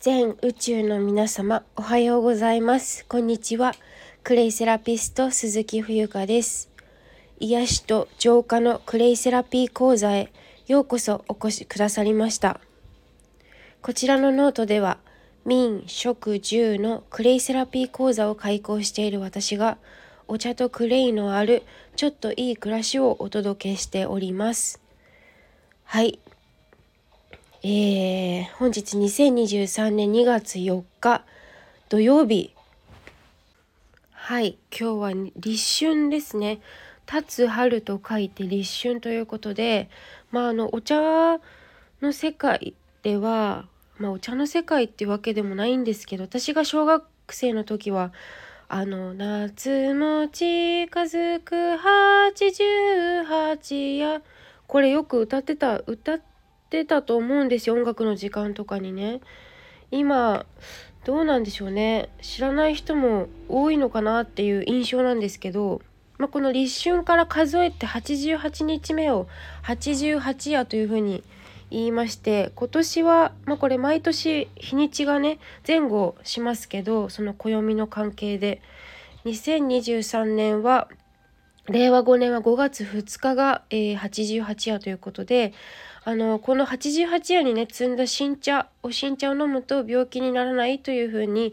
全宇宙の皆様、おはようございます。こんにちは。クレイセラピスト鈴木冬香です。癒しと浄化のクレイセラピー講座へようこそお越しくださりました。こちらのノートでは民・食・住のクレイセラピー講座を開講している私が、お茶とクレイのあるちょっといい暮らしをお届けしております。はい、本日2023年2月4日土曜日。はい、今日は立春ですね。立つ春と書いて立春ということで、お茶の世界では、お茶の世界っていうわけでもないんですけど、私が小学生の時は夏も近づく88や、これよく歌ってたと思うんですよ、音楽の時間とかにね。今どうなんでしょうね、知らない人も多いのかなっていう印象なんですけど、この立春から数えて88日目を88夜というふうに言いまして、今年は、これ毎年日にちがね前後しますけど、その暦の関係で2023年は令和5年は5月2日が、88夜ということで、この88夜にね摘んだ新茶を飲むと病気にならないというふうに、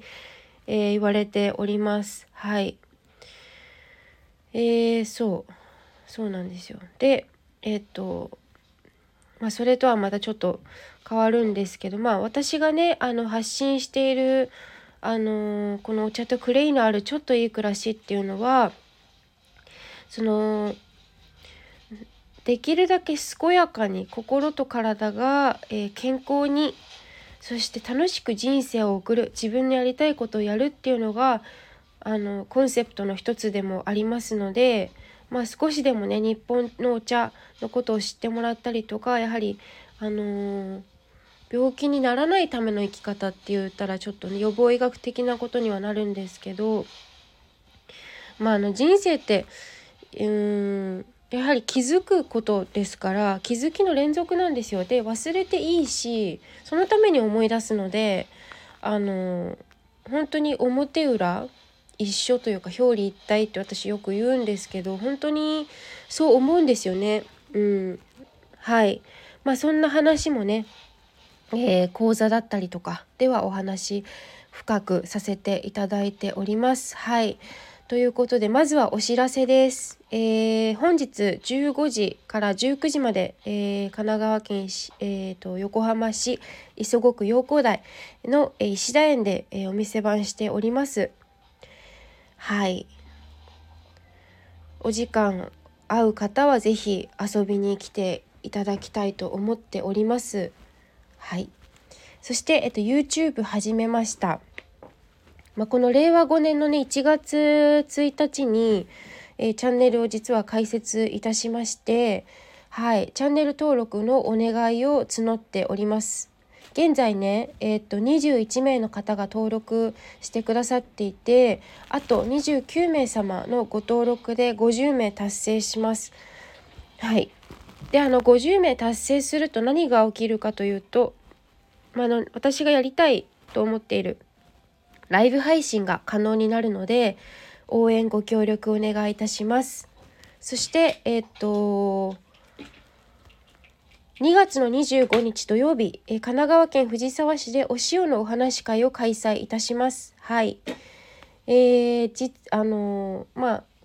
言われております。はい。そうなんですよ。で、それとはまたちょっと変わるんですけど、私がね発信しているこのお茶とクレイのあるちょっといい暮らしっていうのは、そのできるだけ健やかに心と体が、健康に、そして楽しく人生を送る、自分のやりたいことをやるっていうのがコンセプトの一つでもありますので、少しでもね日本のお茶のことを知ってもらったりとか、やはり病気にならないための生き方って言ったらちょっとね予防医学的なことにはなるんですけど、人生ってやはり気づくことですから、気づきの連続なんですよ。で、忘れていいし、そのために思い出すので、本当に表裏一緒というか表裏一体って私よく言うんですけど、本当にそう思うんですよね。はい。そんな話もね、講座だったりとかではお話深くさせていただいております。はい。ということで、まずはお知らせです。本日15時から19時まで、神奈川県、横浜市磯子区陽光台の、石田園で、お店番しております。はい。お時間合う方はぜひ遊びに来ていただきたいと思っております。はい。そして、YouTube 始めました。この令和5年のね1月1日に、チャンネルを実は開設いたしまして、はい、チャンネル登録のお願いを募っております。現在ね、21名の方が登録してくださっていて、あと29名様のご登録で50名達成します。はい。で、50名達成すると何が起きるかというと、私がやりたいと思っているライブ配信が可能になるので、応援ご協力お願いいたします。そして2月の25日土曜日、神奈川県藤沢市でお塩のお話会を開催いたします。はい。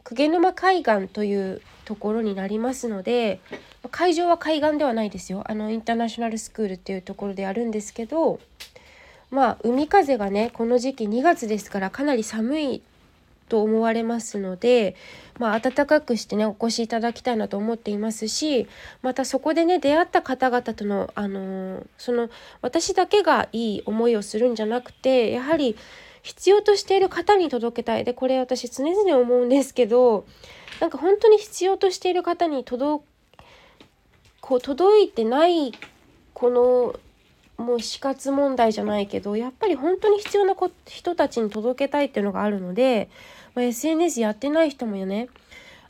鵠沼海岸というところになりますので、会場は海岸ではないですよ。インターナショナルスクールっていうところであるんですけど、海風がねこの時期2月ですからかなり寒いと思われますので、暖かくしてねお越しいただきたいなと思っていますし、またそこでね出会った方々との、その私だけがいい思いをするんじゃなくて、やはり必要としている方に届けたい。で、これ私常々思うんですけど、本当に必要としている方に届いてない、このもう死活問題じゃないけど、やっぱり本当に必要な人たちに届けたいっていうのがあるので、SNS やってない人もね、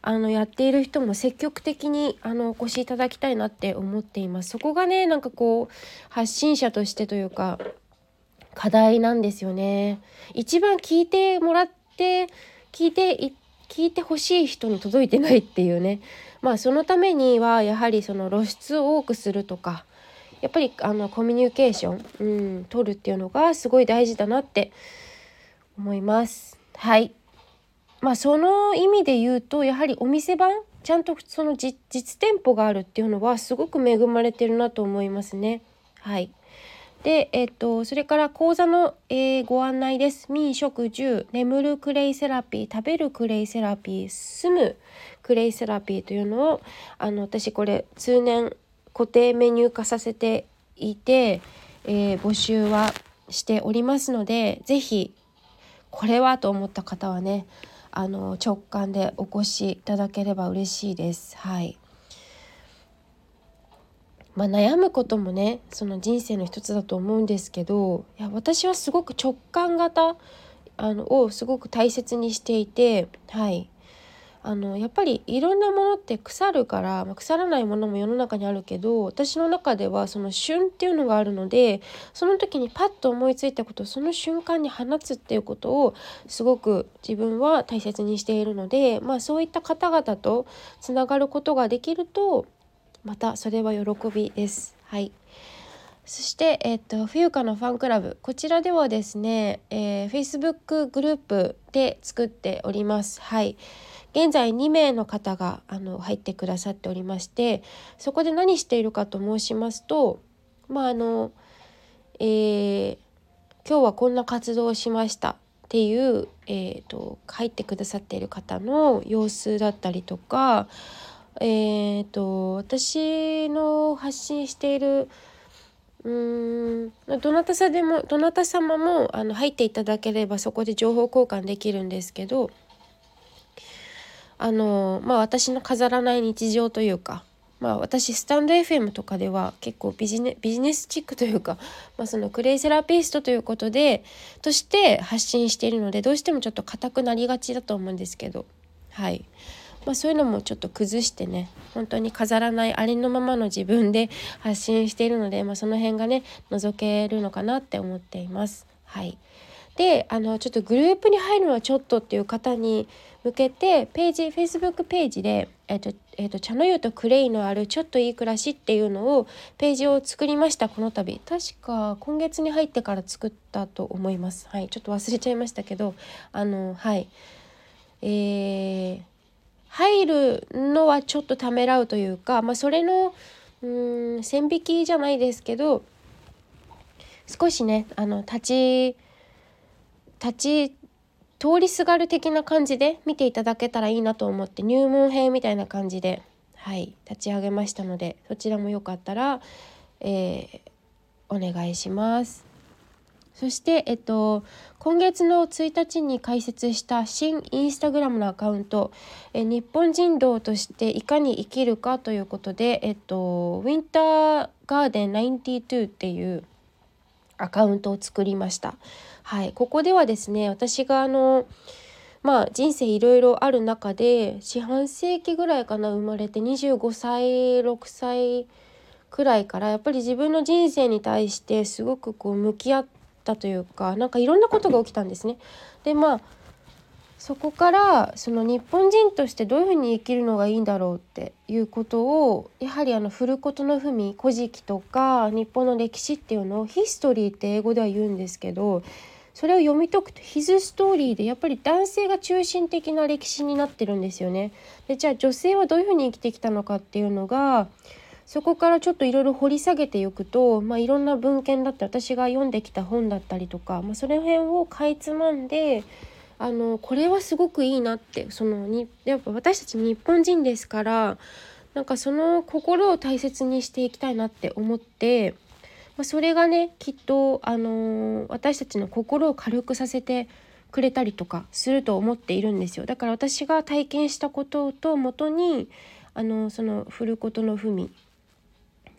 やっている人も積極的にお越しいただきたいなって思っています。そこがね発信者としてというか課題なんですよね。一番聞いてもらって聞いてほしい人に届いてないっていうね。まあそのためにはやはりその露出を多くするとか、やっぱりコミュニケーション、取るっていうのがすごい大事だなって思います。はい。まあその意味で言うと、やはりお店番、ちゃんとその 実店舗があるっていうのはすごく恵まれてるなと思いますね。はい。で、それから講座の、ご案内です。民食住、眠るクレイセラピー、食べるクレイセラピー、住むクレイセラピーというのを私これ通年固定メニュー化させていて、募集はしておりますので、ぜひこれはと思った方はね、直感でお越しいただければ嬉しいです。はい。まあ、悩むこともね、その人生の一つだと思うんですけど、いや私はすごく直感型をすごく大切にしていて、はい、やっぱりいろんなものって腐るから、まあ、腐らないものも世の中にあるけど、私の中ではその旬っていうのがあるので、その時にパッと思いついたことをその瞬間に放つっていうことをすごく自分は大切にしているので、まあ、そういった方々とつながることができると、またそれは喜びです。はい。そして、冬香のファンクラブ、こちらではですね、Facebook グループで作っております。はい。現在2名の方が入ってくださっておりまして、そこで何しているかと申しますと、まあ今日はこんな活動をしましたっていう、入ってくださっている方の様子だったりとか、私の発信しているどなた様も入っていただければそこで情報交換できるんですけど、まあ、私の飾らない日常というか、まあ、私スタンド FM とかでは結構ビジネスチックというか、まあ、そのクレイセラピストということでとして発信しているので、どうしてもちょっと硬くなりがちだと思うんですけど、はい、まあ、そういうのもちょっと崩してね、本当に飾らないありのままの自分で発信しているので、まあ、その辺がね覗けるのかなって思っています。はい、でちょっとグループに入るのはちょっとっていう方に向けてページ、Facebook ページで、茶の湯とクレイのあるちょっといい暮らしっていうのをページを作りました。この度確か今月に入ってから作ったと思います。はい、ちょっと忘れちゃいましたけど、はい、入るのはちょっとためらうというか、まあ、それの線引きじゃないですけど、少しね立ち通りすがる的な感じで見ていただけたらいいなと思って、入門編みたいな感じで、はい、立ち上げましたので、そちらもよかったら、お願いします。そして、今月の1日に開設した新インスタグラムのアカウント、日本人道としていかに生きるかということで、ウィンターガーデン92っていうアカウントを作りました。はい、ここではですね、私がまあ、人生いろいろある中で四半世紀ぐらいかな、生まれて25歳6歳くらいからやっぱり自分の人生に対してすごくこう向き合ってというか、なんかいろんなことが起きたんですね。で、まあそこからその日本人としてどういうふうに生きるのがいいんだろうっていうことを、やはり古事の文、古事記とか日本の歴史っていうのをヒストリーって英語では言うんですけど、それを読み解くとヒズストーリーで、やっぱり男性が中心的な歴史になってるんですよね。で、じゃあ女性はどういうふうに生きてきたのかっていうのが、そこからちょっといろいろ掘り下げていくと、まあ、いろんな文献だったり私が読んできた本だったりとか、まあ、その辺をかいつまんで、これはすごくいいなって、やっぱ私たち日本人ですから、なんかその心を大切にしていきたいなって思って、まあ、それがねきっと、私たちの心を軽くさせてくれたりとかすると思っているんですよ。だから私が体験したことと元にその古事の文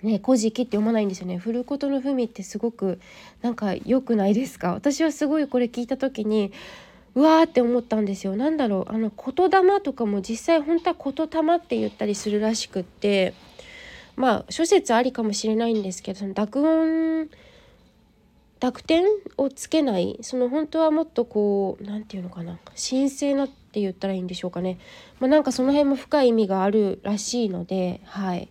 ね、古事記って読まないんですよね。古事の文ってすごくなんか良くないですか？私はすごいこれ聞いた時にうわーって思ったんですよ。なんだろう、言霊とかも実際本当は言霊って言ったりするらしくって、まあ諸説ありかもしれないんですけど、その濁音濁点をつけない、その本当はもっとこうなんていうのかな、神聖なって言ったらいいんでしょうかね、なんかその辺も深い意味があるらしいので、はい、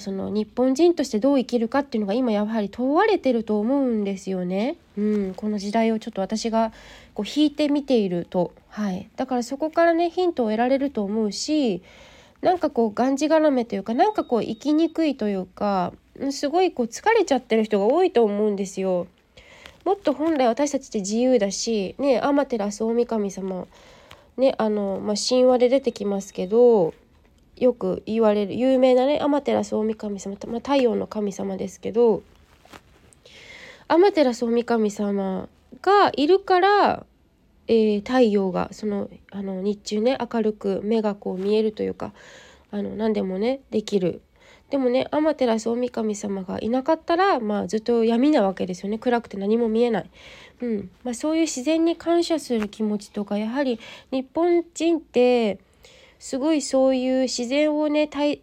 その日本人としてどう生きるかっていうのが今やはり問われてると思うんですよね、この時代をちょっと私がこう引いて見ていると、はい、だからそこからねヒントを得られると思うし、なんかこうがんじがらめというか、なんかこう生きにくいというか、すごいこう疲れちゃってる人が多いと思うんですよ。もっと本来私たちって自由だしね、アマテラス大神様ね、神話で出てきますけど、よく言われる有名なねアマテラス大神様、太陽の神様ですけど、アマテラス大神様がいるから、太陽がその日中ね明るく目がこう見えるというか、何でもねできる。でもねアマテラス大神様がいなかったら、ずっと闇なわけですよね。暗くて何も見えない、そういう自然に感謝する気持ちとか、やはり日本人ってすごいそういう自然をね、自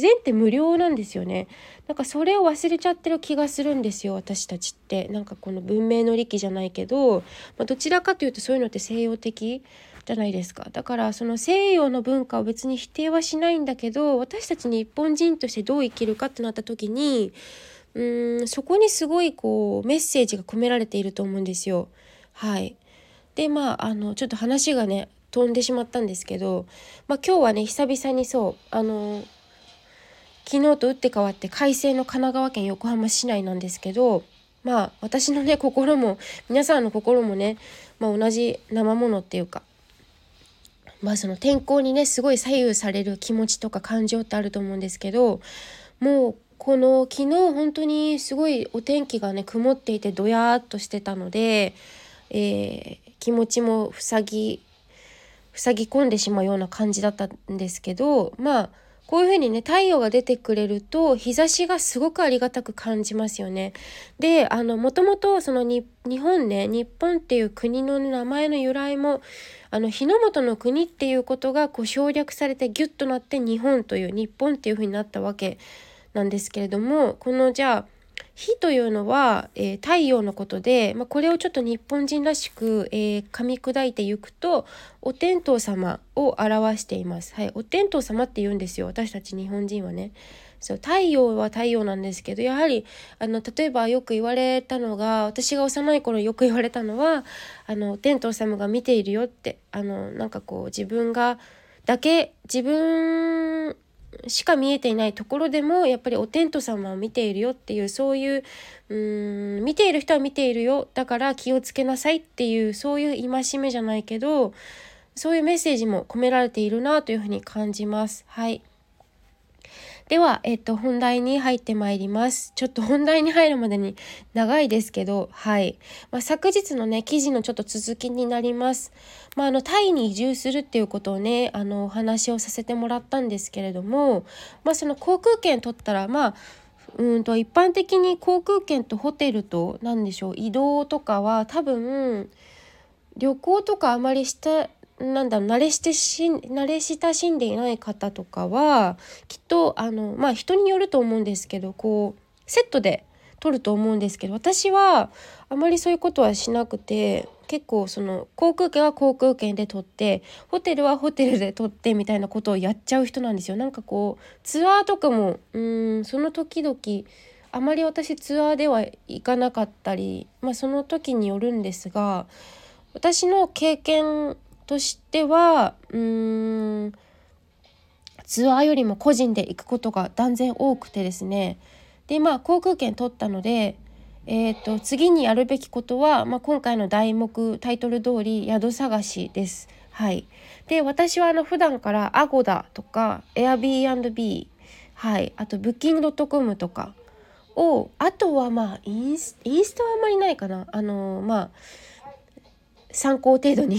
然って無料なんですよね。なんかそれを忘れちゃってる気がするんですよ、私たちって。なんかこの文明の利器じゃないけど、どちらかというとそういうのって西洋的じゃないですか。だからその西洋の文化を別に否定はしないんだけど、私たち日本人としてどう生きるかってなった時に、そこにすごいこうメッセージが込められていると思うんですよ。はい。でちょっと話がね飛んでしまったんですけど、今日はね久々に昨日と打って変わって快晴の神奈川県横浜市内なんですけど、私のね心も皆さんの心もね、同じ生ものっていうか。その天候にねすごい左右される気持ちとか感情ってあると思うんですけど、もうこの昨日本当にすごいお天気がね曇っていてドヤーっとしてたので、気持ちもふさぎ込んでしまうような感じだったんですけど、こういうふうにね太陽が出てくれると日差しがすごくありがたく感じますよね。でもともとその日本っていう国の名前の由来も日の本の国っていうことがこう省略されてギュッとなって日本っていうふうになったわけなんですけれども、このじゃあ日というのは、太陽のことで、これをちょっと日本人らしく、噛み砕いていくとお天道様を表しています、はい、お天道様って言うんですよ、私たち日本人はね。そう、太陽は太陽なんですけど、やはり例えばよく言われたのが、私が幼い頃よく言われたのはお天道様が見ているよって、なんかこう自分しか見えていないところでもやっぱりお天道様を見ているよっていう、そういう、見ている人は見ているよだから気をつけなさいっていう、そういう戒めじゃないけどそういうメッセージも込められているなというふうに感じます。はい。では、本題に入ってまいります。ちょっと本題に入るまでに長いですけど、はい。昨日のね、記事のちょっと続きになります。タイに移住するっていうことをね、お話をさせてもらったんですけれども、その航空券取ったら、一般的に航空券とホテルと、移動とかは多分、旅行とかあまりして、慣れ親しんでいない方とかはきっと人によると思うんですけど、こうセットで取ると思うんですけど、私はあまりそういうことはしなくて、結構その航空券は航空券で取ってホテルはホテルで取ってみたいなことをやっちゃう人なんですよ。なんかこうツアーとかもその時々あまり私ツアーでは行かなかったり、その時によるんですが、私の経験としてはツアーよりも個人で行くことが断然多くてですね。で航空券取ったので、次にやるべきことは、今回のタイトル通り宿探しです。はい。で私は普段からアゴダとか Airbnb、はい、あと booking.com とかを、あとはインスタはあんまりないかな。参考程度に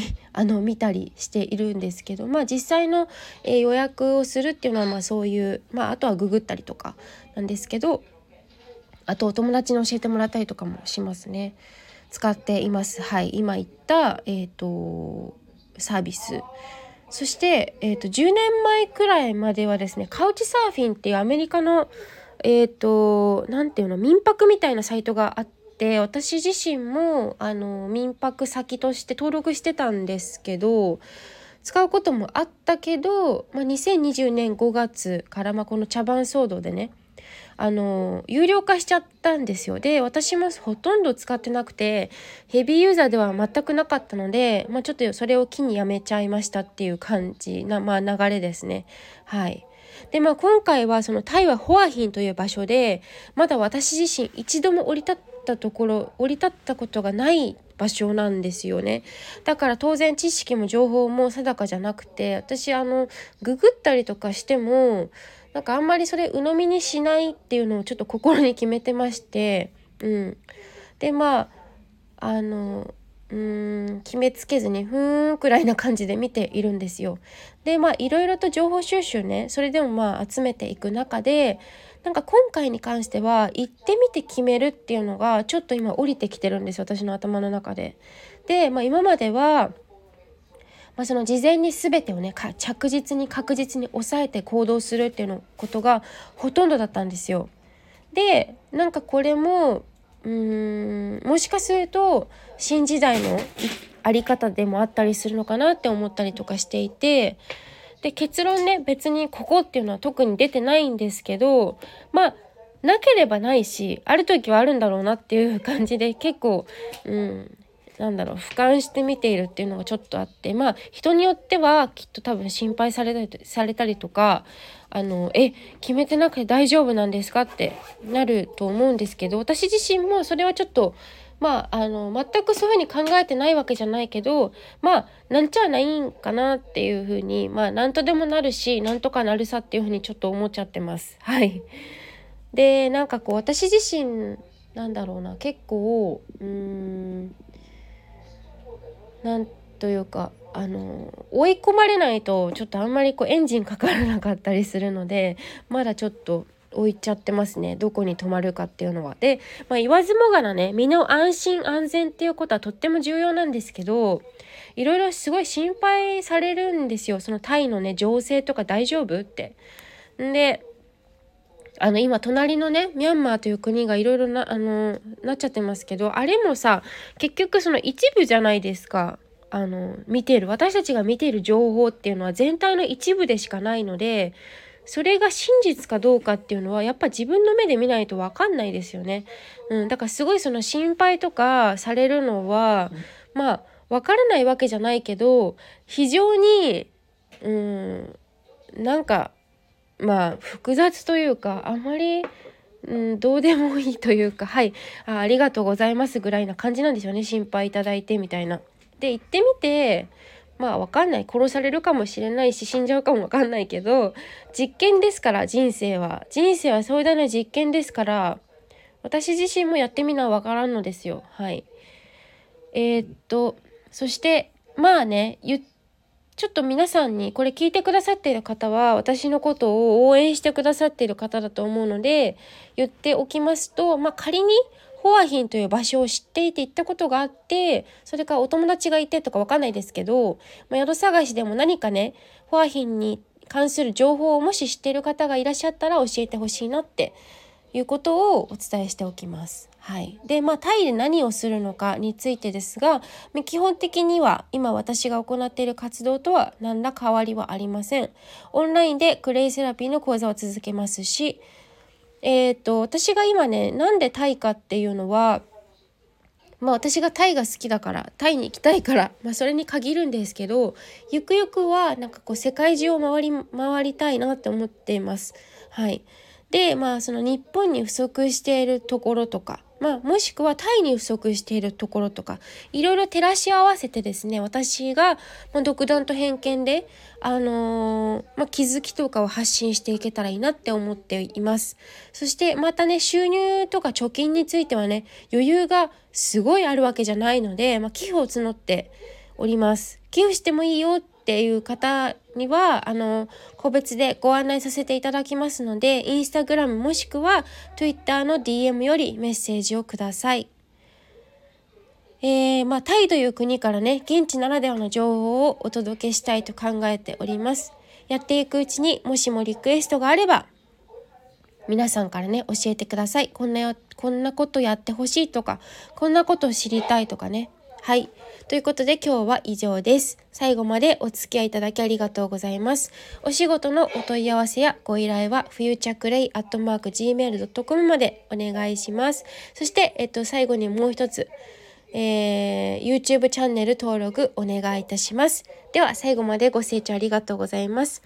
見たりしているんですけど、実際の予約をするっていうのはそういう、あとはググったりとかなんですけど、あとお友達に教えてもらったりとかもしますね。使っています。はい、今言った、サービス。そして、10年前くらいまではですね、カウチサーフィンっていうアメリカのなんていうの、民泊みたいなサイトがあって、私自身も民泊先として登録してたんですけど、使うこともあったけど、2020年5月から、この茶番騒動でね、有料化しちゃったんですよ。で、私もほとんど使ってなくて、ヘビーユーザーでは全くなかったので、ちょっとそれを機にやめちゃいましたっていう感じな、流れですね。はい。で、今回はそのタイはホアヒンという場所で、まだ私自身一度も降り立ったことがない場所なんですよね。だから当然知識も情報も定かじゃなくて、私ググったりとかしてもあんまりそれ鵜呑みにしないっていうのをちょっと心に決めてまして、で決めつけずにふーんくらいな感じで見ているんですよ。でいろいろと情報収集ね、それでも集めていく中で、今回に関しては行ってみて決めるっていうのがちょっと今降りてきてるんですよ、私の頭の中で。で、今までは、その事前に全てをね着実に確実に抑えて行動するっていうことがほとんどだったんですよ。でこれももしかすると新時代のあり方でもあったりするのかなって思ったりとかしていて、で結論ね、別にここっていうのは特に出てないんですけど、なければないし、ある時はあるんだろうなっていう感じで、結構俯瞰して見ているっていうのがちょっとあって、人によってはきっと多分心配されたりとか、決めてなくて大丈夫なんですかってなると思うんですけど、私自身もそれはちょっと全くそういうふうに考えてないわけじゃないけど、なんちゃないんかなっていうふうに、なんとでもなるし、なんとかなるさっていうふうにちょっと思っちゃってます。はい。で私自身結構なんというか追い込まれないとちょっとあんまりエンジンかからなかったりするので、まだちょっと置いちゃってますね、どこに泊まるかっていうのは。で、言わずもがなね、身の安心安全っていうことはとっても重要なんですけど、いろいろすごい心配されるんですよ、そのタイのね情勢とか大丈夫って。で今隣のねミャンマーという国がいろいろなっちゃってますけど、あれもさ結局その一部じゃないですか。私たちが見ている情報っていうのは全体の一部でしかないので、それが真実かどうかっていうのはやっぱ自分の目で見ないと分かんないですよね。だからすごいその心配とかされるのは分からないわけじゃないけど、非常に複雑というか、あまり、どうでもいいというか、はい、ありがとうございますぐらいな感じなんですよね、心配いただいてみたいな。で行ってみてわかんない、殺されるかもしれないし死んじゃうかもわかんないけど、実験ですから、人生は壮大な実験ですから、私自身もやってみなわからんのですよ。はい。そしてちょっと皆さんにこれ聞いてくださっている方は私のことを応援してくださっている方だと思うので言っておきますと、仮にホアヒンという場所を知っていて行ったことがあって、それからお友達がいてとかわかんないですけど、宿探しでも何かねホアヒンに関する情報をもし知っている方がいらっしゃったら教えてほしいなっていうことをお伝えしておきます。はい。で、タイで何をするのかについてですが、基本的には今私が行っている活動とは何ら変わりはありません。オンラインでクレイセラピーの講座を続けますし、私が今ね、なんでタイかっていうのは、私がタイが好きだから、タイに行きたいから、それに限るんですけど、ゆくゆくは世界中を回りたいなって思っています。はい。で、その日本に不足しているところとか、もしくはタイに不足しているところとか、いろいろ照らし合わせてですね、私が独断と偏見で、気づきとかを発信していけたらいいなって思っています。そしてまたね、収入とか貯金についてはね、余裕がすごいあるわけじゃないので、寄付を募っております。寄付してもいいよっていう方には個別でご案内させていただきますので、インスタグラムもしくは Twitter の DM よりメッセージをください。タイという国からね、現地ならではの情報をお届けしたいと考えております。やっていくうちに、もしもリクエストがあれば皆さんからね教えてください。こんなことやってほしいとか、こんなこと知りたいとかね。はい。ということで今日は以上です。最後までお付き合いいただきありがとうございます。お仕事のお問い合わせやご依頼はfuturecray@gmail.com までお願いします。そして、最後にもう一つ、YouTube チャンネル登録お願いいたします。では最後までご清聴ありがとうございます。